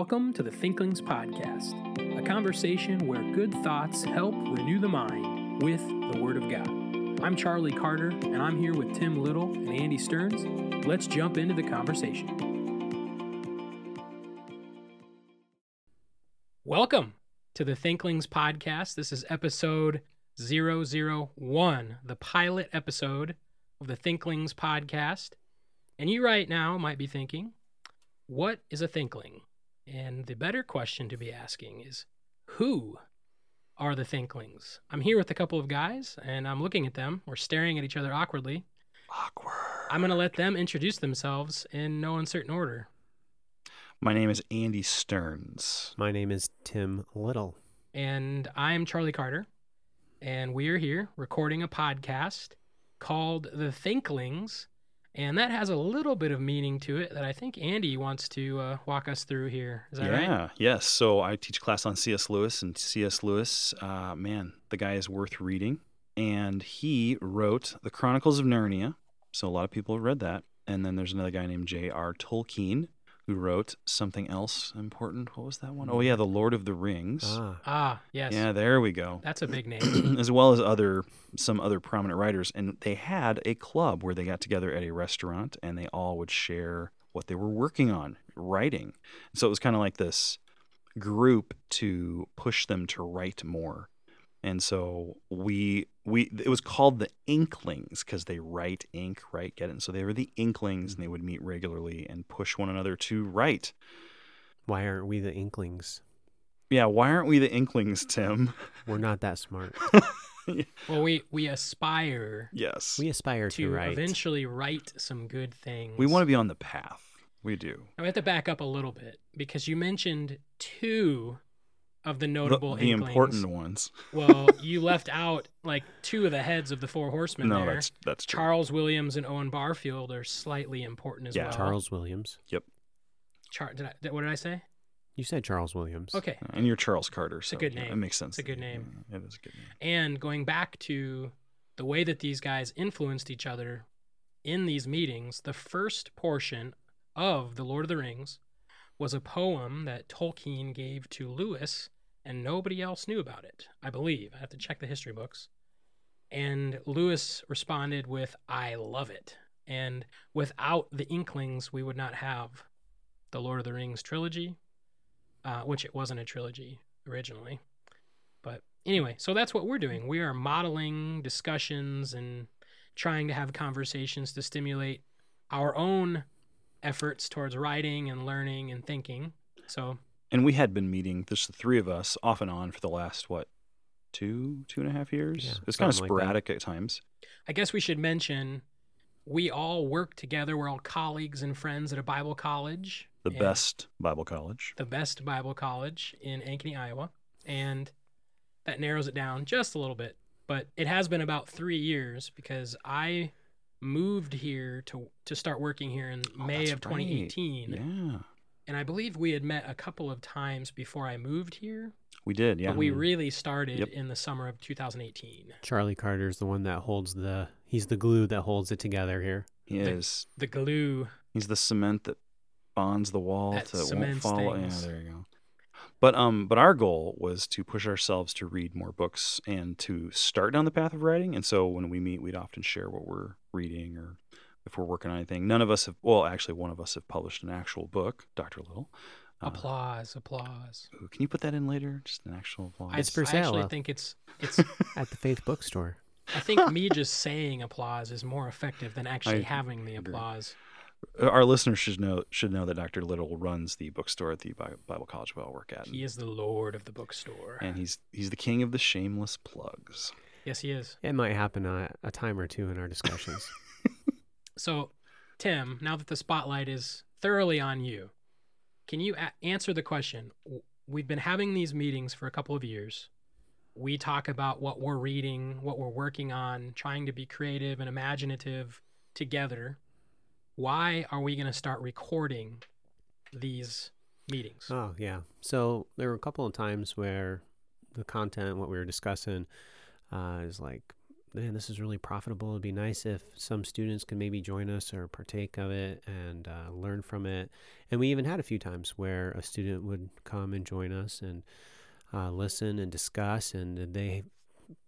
Welcome to the Thinklings Podcast, a conversation where good thoughts help renew the mind with the Word of God. I'm Charlie Carter, and I'm here with Tim Little and Andy Stearns. Let's jump into the conversation. Welcome to the Thinklings Podcast. This is episode 001, the pilot episode of the Thinklings Podcast. And you right now might be thinking, what is a Thinkling? And the better question to be asking is, who are the Thinklings? I'm here with a couple of guys, and I'm looking at them. We're staring at each other awkwardly. Awkward. I'm going to let them introduce themselves in no uncertain order. My name is Andy Stearns. My name is Tim Little. And I'm Charlie Carter. And we are here recording a podcast called The Thinklings. And that has a little bit of meaning to it that I think Andy wants to walk us through here. Is that right? Yeah, yes. So I teach class on C.S. Lewis, and C.S. Lewis, man, the guy is worth reading. And he wrote The Chronicles of Narnia, so a lot of people have read that. And then there's another guy named J.R.R. Tolkien who wrote something else important. What was that one? Oh, yeah, The Lord of the Rings. Ah, yes. Yeah, there we go. That's a big name. As well as some other prominent writers. And they had a club where they got together at a restaurant, and they all would share what they were working on, writing. And so it was kind of like this group to push them to write more. And so it was called the Inklings because they write ink, right? Get it? And so they were the Inklings, and they would meet regularly and push one another to write. Why aren't we the Inklings? Yeah, why aren't we the Inklings, Tim? We're not that smart. Yeah. Well, we aspire. Yes, we aspire to write. Eventually write some good things. We want to be on the path. We do. Now, we have to back up a little bit because you mentioned two of the notable Inklings. The important ones. Well, you left out like two of the heads of the four horsemen there. No, that's true. Charles Williams and Owen Barfield are slightly important as well. Yeah, Charles Williams. Yep. What did I say? You said Charles Williams. Okay. And you're Charles Carter. So it's a good name. It makes sense. It's a good name. Yeah, it is a good name. And going back to the way that these guys influenced each other in these meetings, the first portion of The Lord of the Rings was a poem that Tolkien gave to Lewis, and nobody else knew about it, I believe. I have to check the history books. And Lewis responded with, "I love it." And without the Inklings, we would not have the Lord of the Rings trilogy, which it wasn't a trilogy originally. But anyway, so that's what we're doing. We are modeling discussions and trying to have conversations to stimulate our own efforts towards writing and learning and thinking. So... And we had been meeting, just the three of us, off and on for the last, two and a half years? Yeah, it's kind of sporadic at times. I guess we should mention we all work together. We're all colleagues and friends at a Bible college. The best Bible college. The best Bible college in Ankeny, Iowa. And that narrows it down just a little bit. But it has been about 3 years because I moved here to start working here in May of 2018. Right. Yeah. And I believe we had met a couple of times before I moved here. We did, yeah. But we really started in the summer of 2018. Charlie Carter's the one that holds he's the glue that holds it together here. He is. The glue. He's the cement that bonds the wall so it won't fall. Things. Yeah, there you go. But our goal was to push ourselves to read more books and to start down the path of writing. And so when we meet, we'd often share what we're reading or if we're working on anything. None of us have, well, actually one of us have published an actual book, Dr. Little. Applause. Ooh, can you put that in later? Just an actual applause. It's for sale. I actually think it's at the Faith Bookstore. I think me just saying applause is more effective than actually having the applause. Our listeners should know that Dr. Little runs the bookstore at the Bible College we all work at. He is the lord of the bookstore. And he's the king of the shameless plugs. Yes, he is. It might happen a time or two in our discussions. So, Tim, now that the spotlight is thoroughly on you, can you answer the question? We've been having these meetings for a couple of years. We talk about what we're reading, what we're working on, trying to be creative and imaginative together. Why are we going to start recording these meetings? Oh, yeah. So there were a couple of times where the content, what we were discussing, is like man, this is really profitable. It'd be nice if some students could maybe join us or partake of it and learn from it. And we even had a few times where a student would come and join us and listen and discuss, and they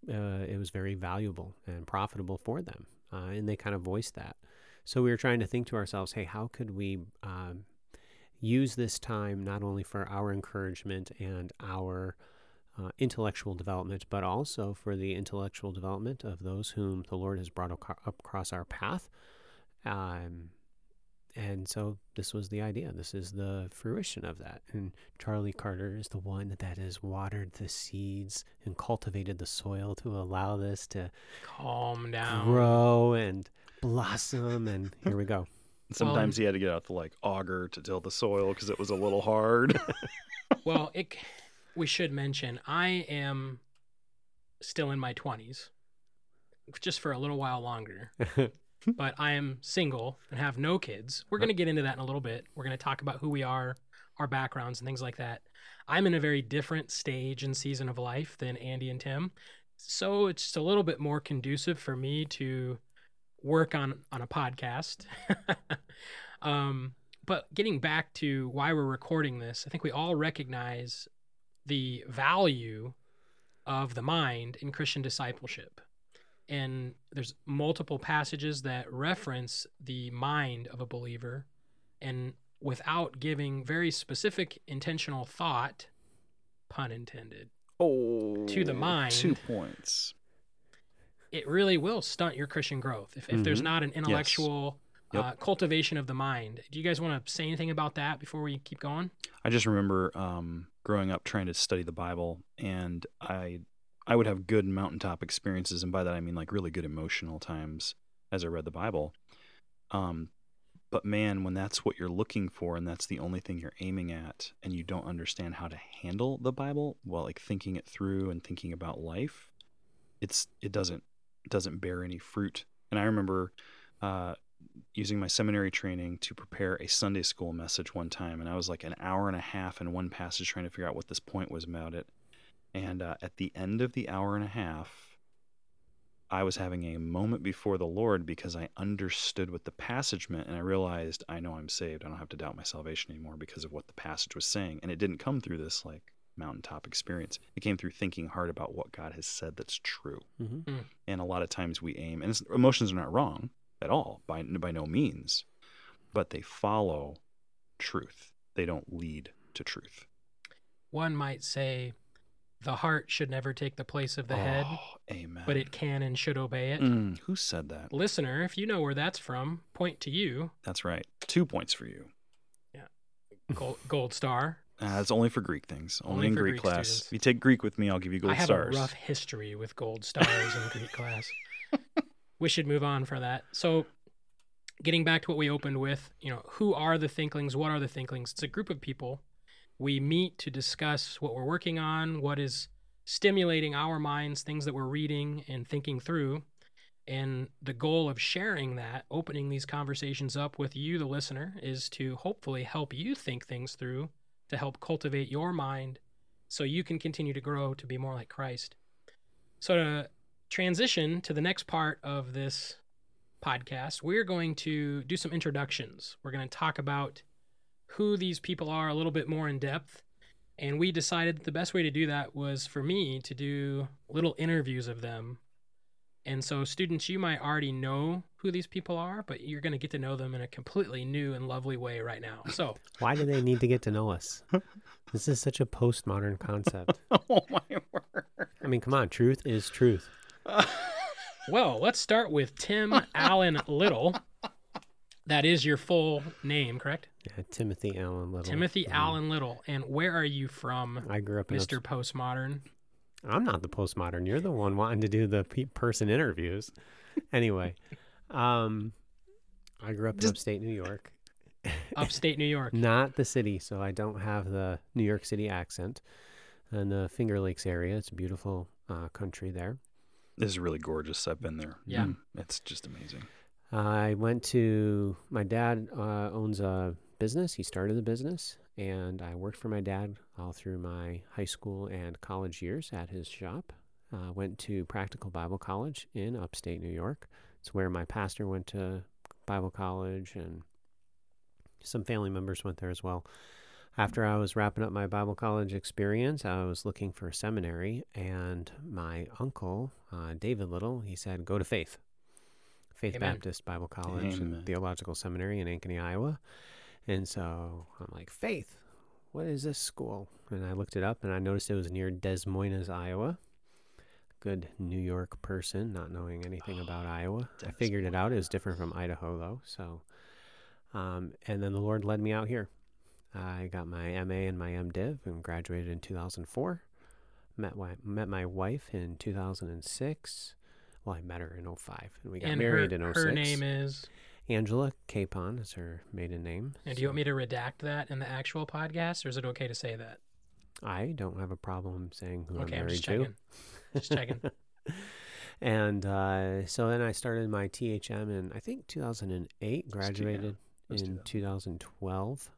it was very valuable and profitable for them. And they kind of voiced that. So we were trying to think to ourselves, hey, how could we use this time not only for our encouragement and our intellectual development, but also for the intellectual development of those whom the Lord has brought up across our path. And so this was the idea. This is the fruition of that. And Charlie Carter is the one that has watered the seeds and cultivated the soil to allow this to calm down, grow and blossom. And here we go. Sometimes he had to get out the auger to till the soil because it was a little hard. We should mention, I am still in my 20s, just for a little while longer, but I am single and have no kids. We're going to get into that in a little bit. We're going to talk about who we are, our backgrounds, and things like that. I'm in a very different stage and season of life than Andy and Tim, so it's just a little bit more conducive for me to work on a podcast. But getting back to why we're recording this, I think we all recognize the value of the mind in Christian discipleship. And there's multiple passages that reference the mind of a believer, and without giving very specific intentional thought, pun intended, to the mind. 2 points. It really will stunt your Christian growth if there's not an intellectual cultivation of the mind. Do you guys want to say anything about that before we keep going? I just remember growing up trying to study the Bible, and I would have good mountaintop experiences, and by that I mean really good emotional times as I read the Bible. But man, when that's what you're looking for and that's the only thing you're aiming at and you don't understand how to handle the Bible while thinking it through and thinking about life, it doesn't bear any fruit. And I remember using my seminary training to prepare a Sunday school message one time. And I was an hour and a half in one passage trying to figure out what this point was about it. And at the end of the hour and a half, I was having a moment before the Lord because I understood what the passage meant. And I realized, I know I'm saved. I don't have to doubt my salvation anymore because of what the passage was saying. And it didn't come through this mountaintop experience. It came through thinking hard about what God has said that's true. Mm-hmm. And a lot of times we aim, and emotions are not wrong at all, by no means, but they follow truth. They don't lead to truth. One might say the heart should never take the place of the head, amen, but it can and should obey it. Who said that? Listener, if you know where that's from, point to you. That's right. 2 points for you. Yeah. Gold star. It's only for Greek things. Only in Greek class. Students. If you take Greek with me, I'll give you gold stars. I have a rough history with gold stars in Greek class. We should move on for that. So getting back to what we opened with, who are the Thinklings? What are the Thinklings? It's a group of people. We meet to discuss what we're working on, what is stimulating our minds, things that we're reading and thinking through. And the goal of sharing that, opening these conversations up with you, the listener, is to hopefully help you think things through, to help cultivate your mind so you can continue to grow to be more like Christ. So to transition to the next part of this podcast, we're going to do some introductions. We're going to talk about who these people are a little bit more in depth, and we decided the best way to do that was for me to do little interviews of them. And so students, you might already know who these people are, but you're going to get to know them in a completely new and lovely way right now. So why do they need to get to know us? This is such a postmodern concept. Oh my word. I mean, come on, truth is truth. Well, let's start with Tim Allen Little. That is your full name, correct? Yeah, Timothy Allen Little. Timothy Allen Little. And where are you from? I grew up in Mr. Postmodern. I'm not the postmodern. You're the one wanting to do the person interviews. Anyway, I grew up in upstate New York. Upstate New York. Not the city, so I don't have the New York City accent. And the Finger Lakes area, it's a beautiful country there. This is really gorgeous. I've been there. Yeah. It's just amazing. I went to, my dad owns a business. He started the business. And I worked for my dad all through my high school and college years at his shop. went to Practical Bible College in upstate New York. It's where my pastor went to Bible college, and some family members went there as well. After I was wrapping up my Bible college experience, I was looking for a seminary, and my uncle, David Little, he said, go to Faith Amen. Baptist Bible College Amen. And Theological Seminary in Ankeny, Iowa. And so I'm like, Faith, what is this school? And I looked it up, and I noticed it was near Des Moines, Iowa. Good New York person, not knowing anything about Iowa. I figured it out. It was different from Idaho, though. So, and then the Lord led me out here. I got my MA and my MDiv and graduated in 2004. Met my wife in 2006. Well, I met her in 2005, and we got married in 2006. Her name is? Angela Capon is her maiden name. And do you want me to redact that in the actual podcast, or is it okay to say that? I don't have a problem saying who I'm married to. Okay, I'm just checking. And so then I started my THM in, I think, 2008, graduated in 2012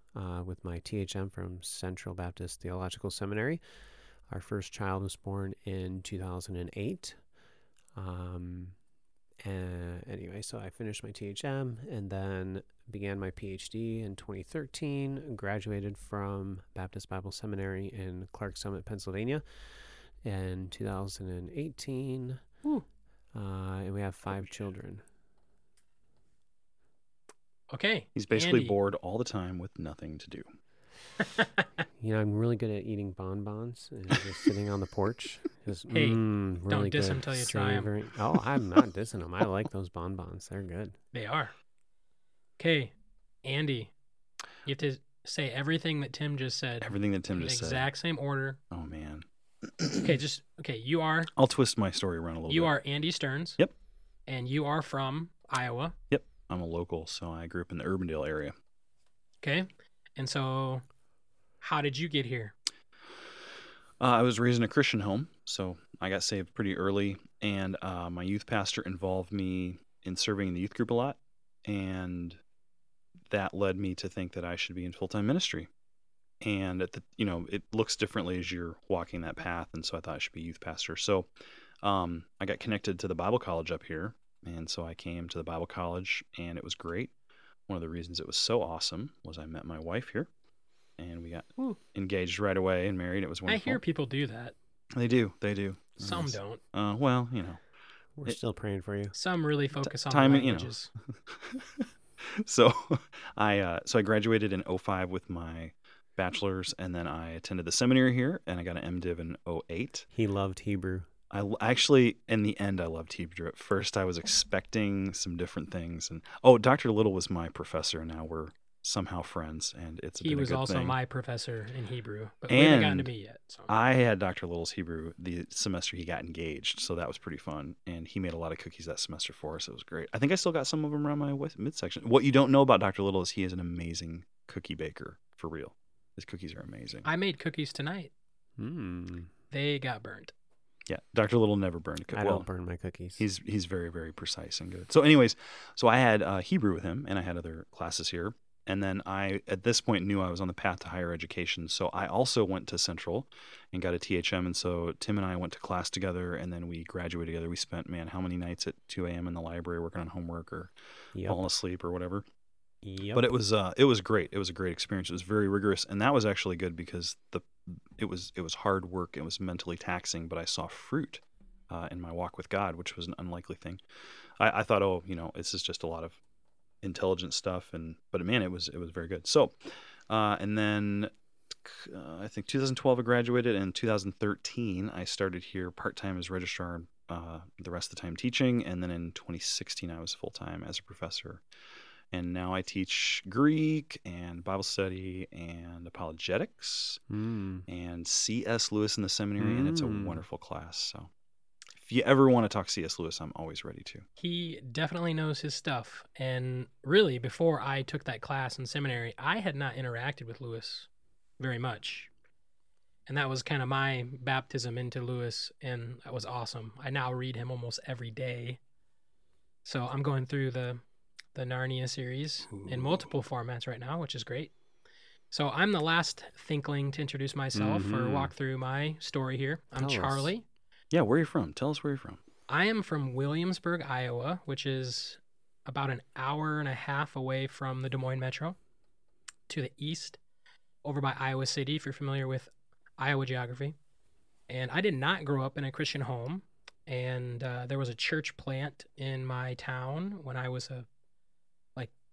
with my THM from Central Baptist Theological Seminary. Our first child was born in 2008. Anyway, so I finished my THM and then began my PhD in 2013, graduated from Baptist Bible Seminary in Clark Summit, Pennsylvania in 2018. And we have 5 children. Okay. He's basically Andy. Bored all the time with nothing to do. You know, I'm really good at eating bonbons and just sitting on the porch. Just, hey, really don't diss them till you try them. Oh, I'm not dissing them. I like those bonbons. They're good. They are. Okay, Andy, you have to say everything that Tim just said. Everything that Tim just said. Exact same order. Oh, man. Okay, you are. I'll twist my story around a little bit. You are Andy Stearns. Yep. And you are from Iowa. Yep. I'm a local, so I grew up in the Urbandale area. Okay. And so how did you get here? I was raised in a Christian home, so I got saved pretty early. And my youth pastor involved me in serving in the youth group a lot. And that led me to think that I should be in full-time ministry. And, it looks differently as you're walking that path. And so I thought I should be a youth pastor. So I got connected to the Bible college up here. And so I came to the Bible college, and it was great. One of the reasons it was so awesome was I met my wife here, and we got engaged right away and married. It was wonderful. I hear people do that. They do. Some don't. Well, you know. We're still praying for you. Some really focus on timing, languages. So I graduated in 2005 with my bachelor's, and then I attended the seminary here, and I got an MDiv in 2008. He loved Hebrew. I actually, in the end, I loved Hebrew. At first, I was expecting some different things. And Dr. Little was my professor, and now we're somehow friends, and it's a bit of a good thing. He was also my professor in Hebrew, but we haven't gotten to me yet. So. I had Dr. Little's Hebrew the semester he got engaged, so that was pretty fun. And he made a lot of cookies that semester for us. It was great. I think I still got some of them around my midsection. What you don't know about Dr. Little is he is an amazing cookie baker, for real. His cookies are amazing. I made cookies tonight. They got burnt. Yeah, Dr. Little never burned a cookie. I don't burn my cookies. He's very, very precise and good. So anyways, I had Hebrew with him, and I had other classes here. And then I, at this point, knew I was on the path to higher education. So I also went to Central and got a THM. And so Tim and I went to class together, and then we graduated together. We spent, how many nights at 2 a.m. in the library working on homework or falling asleep or whatever. Yep. But it was great. It was a great experience. It was very rigorous, and that was actually good because it was hard work. It was mentally taxing, but I saw fruit in my walk with God, which was an unlikely thing. I thought, this is just a lot of intelligent stuff, but man, it was very good. So, and then I think 2012 I graduated, and in 2013 I started here part time as registrar, the rest of the time teaching, and then in 2016 I was full time as a professor. And now I teach Greek and Bible study and apologetics and C.S. Lewis in the seminary, and it's a wonderful class. So if you ever want to talk C.S. Lewis, I'm always ready to. He definitely knows his stuff. And really, before I took that class in seminary, I had not interacted with Lewis very much. And that was kind of my baptism into Lewis, and that was awesome. I now read him almost every day. So I'm going through the Narnia series in multiple formats right now, which is great. So I'm the last Thinkling to introduce myself or walk through my story here. I'm Charlie. Yeah, where are you from? Tell us where you're from. I am from Williamsburg, Iowa, which is about an hour and a half away from the Des Moines metro to the east, over by Iowa City, if you're familiar with Iowa geography. And I did not grow up in a Christian home. And there was a church plant in my town when I was a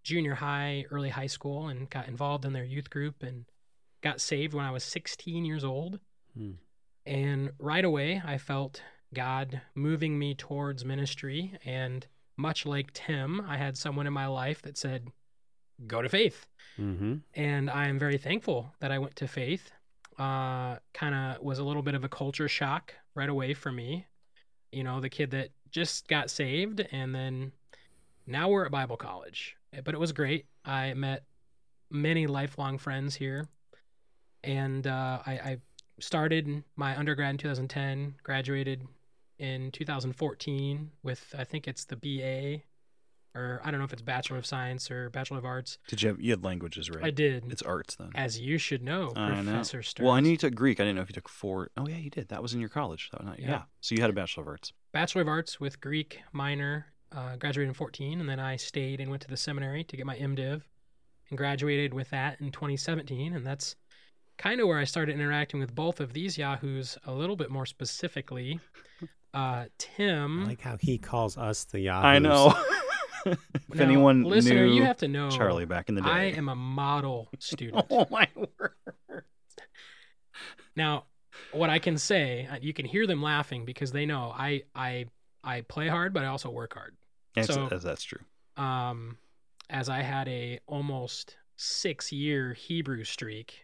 junior high, early high school, and got involved in their youth group and got saved when I was 16 years old. And right away, I felt God moving me towards ministry. And much like Tim, I had someone in my life that said, go to Faith. And I am very thankful that I went to Faith. Kind of was a little bit of a culture shock right away for me. You know, the kid that just got saved, and then now we're at Bible college. But it was great. I met many lifelong friends here. And I started my undergrad in 2010, graduated in 2014 with, I think it's the BA, or I don't know if it's Bachelor of Science or Bachelor of Arts. Did you have, you had languages, right? I did. It's arts then. As you should know, Professor Stearns. Well, I knew you took Greek. I didn't know if you took four. Oh yeah, you did. That was in your college. Yeah. So you had a Bachelor of Arts. Bachelor of Arts with Greek minor. Graduated in 2014, and then I stayed and went to the seminary to get my MDiv, and graduated with that in 2017, and that's kind of where I started interacting with both of these yahoos a little bit more specifically. Tim, I like how he calls us the yahoos. I know. If anyone listener, knew, you have to know Charlie back in the day. I am a model student. Oh my word! Now, what I can say, you can hear them laughing because they know I play hard, but I also work hard. So, that's true. As I had a almost 6-year Hebrew streak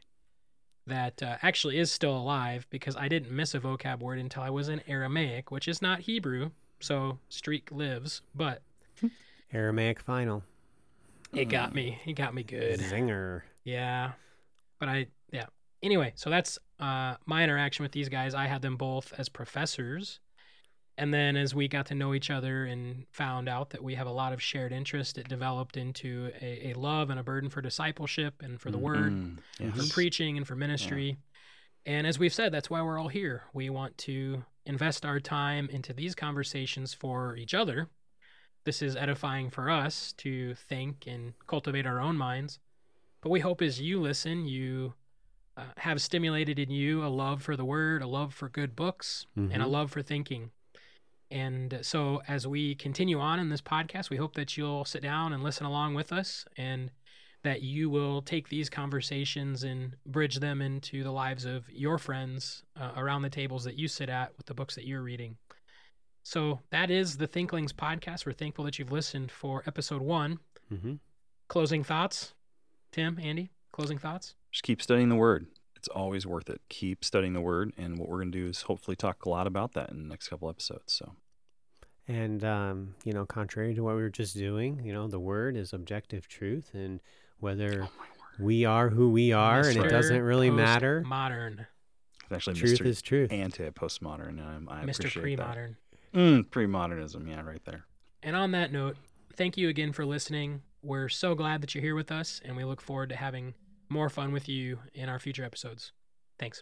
that actually is still alive because I didn't miss a vocab word until I was in Aramaic, which is not Hebrew, so streak lives, but... Aramaic final. It got me. It got me good. Zinger. Yeah. But yeah. Anyway, so that's my interaction with these guys. I had them both as professors. And then as we got to know each other and found out that we have a lot of shared interest, it developed into a love and a burden for discipleship and for the word, and for preaching and for ministry. Yeah. And as we've said, that's why we're all here. We want to invest our time into these conversations for each other. This is edifying for us to think and cultivate our own minds. But we hope as you listen, you have stimulated in you a love for the word, a love for good books, and a love for thinking. And so as we continue on in this podcast, we hope that you'll sit down and listen along with us, and that you will take these conversations and bridge them into the lives of your friends around the tables that you sit at with the books that you're reading. So that is the Thinklings podcast. We're thankful that you've listened for episode 1. Closing thoughts. Tim, Andy, closing thoughts? Just keep studying the word. It's always worth it. Keep studying the word. And what we're going to do is hopefully talk a lot about that in the next couple episodes. So. And, you know, contrary to what we were just doing, you know, the word is objective truth, and whether we are who we are, Mr. and it doesn't really matter. Modern. It's actually truth Mr. is truth. Anti-postmodern. I Mr. Pre-modern. That. Pre-modernism. Yeah, right there. And on that note, thank you again for listening. We're so glad that you're here with us, and we look forward to having more fun with you in our future episodes. Thanks.